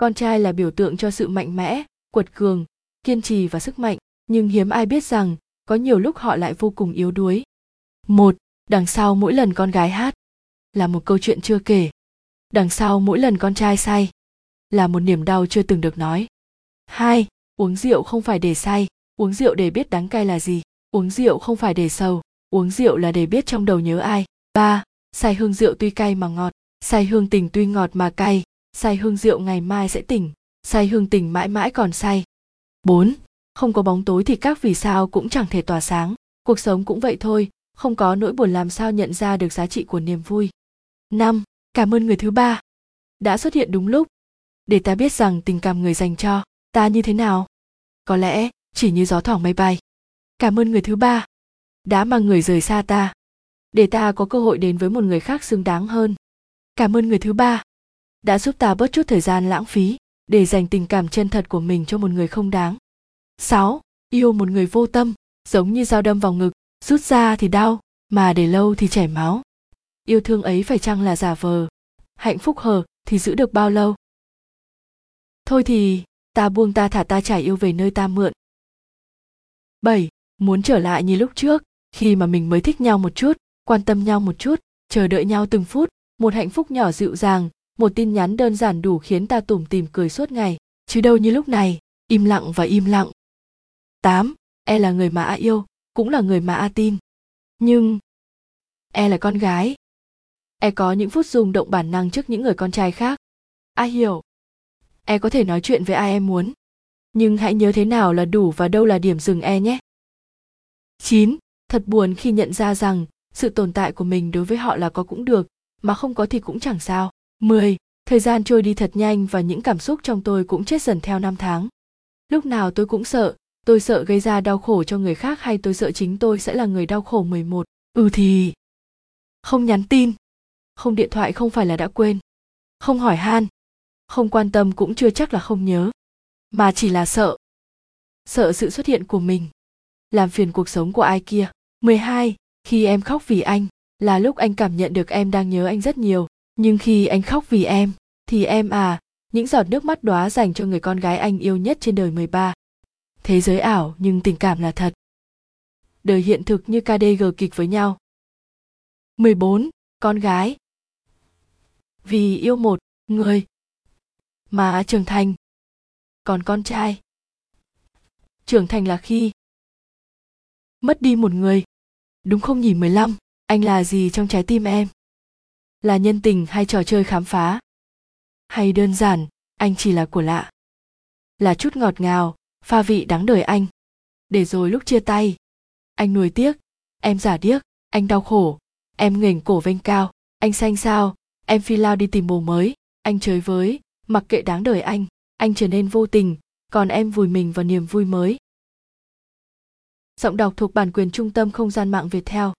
Con trai là biểu tượng cho sự mạnh mẽ, quật cường, kiên trì và sức mạnh, nhưng hiếm ai biết rằng có nhiều lúc họ lại vô cùng yếu đuối. 1. Đằng sau mỗi lần con gái hát là một câu chuyện chưa kể. Đằng sau mỗi lần con trai say là một niềm đau chưa từng được nói. 2. Uống rượu không phải để say, uống rượu để biết đắng cay là gì. Uống rượu không phải để sầu, uống rượu là để biết trong đầu nhớ ai. 3. Say hương rượu tuy cay mà ngọt, say hương tình tuy ngọt mà cay, say hương rượu ngày mai sẽ tỉnh, say hương tình mãi mãi còn say. 4. Không có bóng tối thì các vì sao cũng chẳng thể tỏa sáng. Cuộc sống cũng vậy thôi, không có nỗi buồn làm sao nhận ra được giá trị của niềm vui. 5. Cảm ơn người thứ ba đã xuất hiện đúng lúc, để ta biết rằng tình cảm người dành cho ta như thế nào. Có lẽ chỉ như gió thoảng mây bay. Cảm ơn người thứ ba đã mang người rời xa ta, để ta có cơ hội đến với một người khác xứng đáng hơn. Cảm ơn người thứ ba đã giúp ta bớt chút thời gian lãng phí để dành tình cảm chân thật của mình cho một người không đáng. 6. Yêu một người vô tâm, giống như dao đâm vào ngực, rút ra thì đau, mà để lâu thì chảy máu. Yêu thương ấy phải chăng là giả vờ? Hạnh phúc hờ thì giữ được bao lâu? Thôi thì, ta buông ta thả ta trải yêu về nơi ta mượn. 7. Muốn trở lại như lúc trước, khi mà mình mới thích nhau một chút, quan tâm nhau một chút, chờ đợi nhau từng phút, một hạnh phúc nhỏ dịu dàng, một tin nhắn đơn giản đủ khiến ta tủm tỉm cười suốt ngày, chứ đâu như lúc này, im lặng và im lặng. 8. E là người mà A yêu, cũng là người mà A tin. Nhưng E là con gái. E có những phút rung động bản năng trước những người con trai khác. A hiểu. E có thể nói chuyện với ai em muốn. Nhưng hãy nhớ thế nào là đủ và đâu là điểm dừng E nhé. 9. Thật buồn khi nhận ra rằng sự tồn tại của mình đối với họ là có cũng được, mà không có thì cũng chẳng sao. 10. Thời gian trôi đi thật nhanh và những cảm xúc trong tôi cũng chết dần theo năm tháng. Lúc nào tôi cũng sợ. Tôi sợ gây ra đau khổ cho người khác hay tôi sợ chính tôi sẽ là người đau khổ. 11. Thì không nhắn tin, không điện thoại không phải là đã quên, không hỏi han, không quan tâm cũng chưa chắc là không nhớ, mà chỉ là sợ. Sợ sự xuất hiện của mình làm phiền cuộc sống của ai kia. 12. Khi em khóc vì anh là lúc anh cảm nhận được em đang nhớ anh rất nhiều. Nhưng khi anh khóc vì em thì em à, những giọt nước mắt đóa dành cho người con gái anh yêu nhất trên đời. 13. Thế giới ảo nhưng tình cảm là thật. Đời hiện thực như KDG kịch với nhau. 14. Con gái. Vì yêu một người mà trưởng thành. Còn con trai. Trưởng thành là khi mất đi một người. Đúng không nhỉ? 15. Anh là gì trong trái tim em? Là nhân tình hay trò chơi khám phá? Hay đơn giản, anh chỉ là của lạ. Là chút ngọt ngào, pha vị đáng đời anh. Để rồi lúc chia tay, anh nuối tiếc, em giả điếc, anh đau khổ, em nghềnh cổ vênh cao, anh xanh xao, em phi lao đi tìm bồ mới, anh chơi với, mặc kệ đáng đời anh trở nên vô tình, còn em vùi mình vào niềm vui mới. Giọng đọc thuộc bản quyền Trung tâm Không gian mạng Viettel.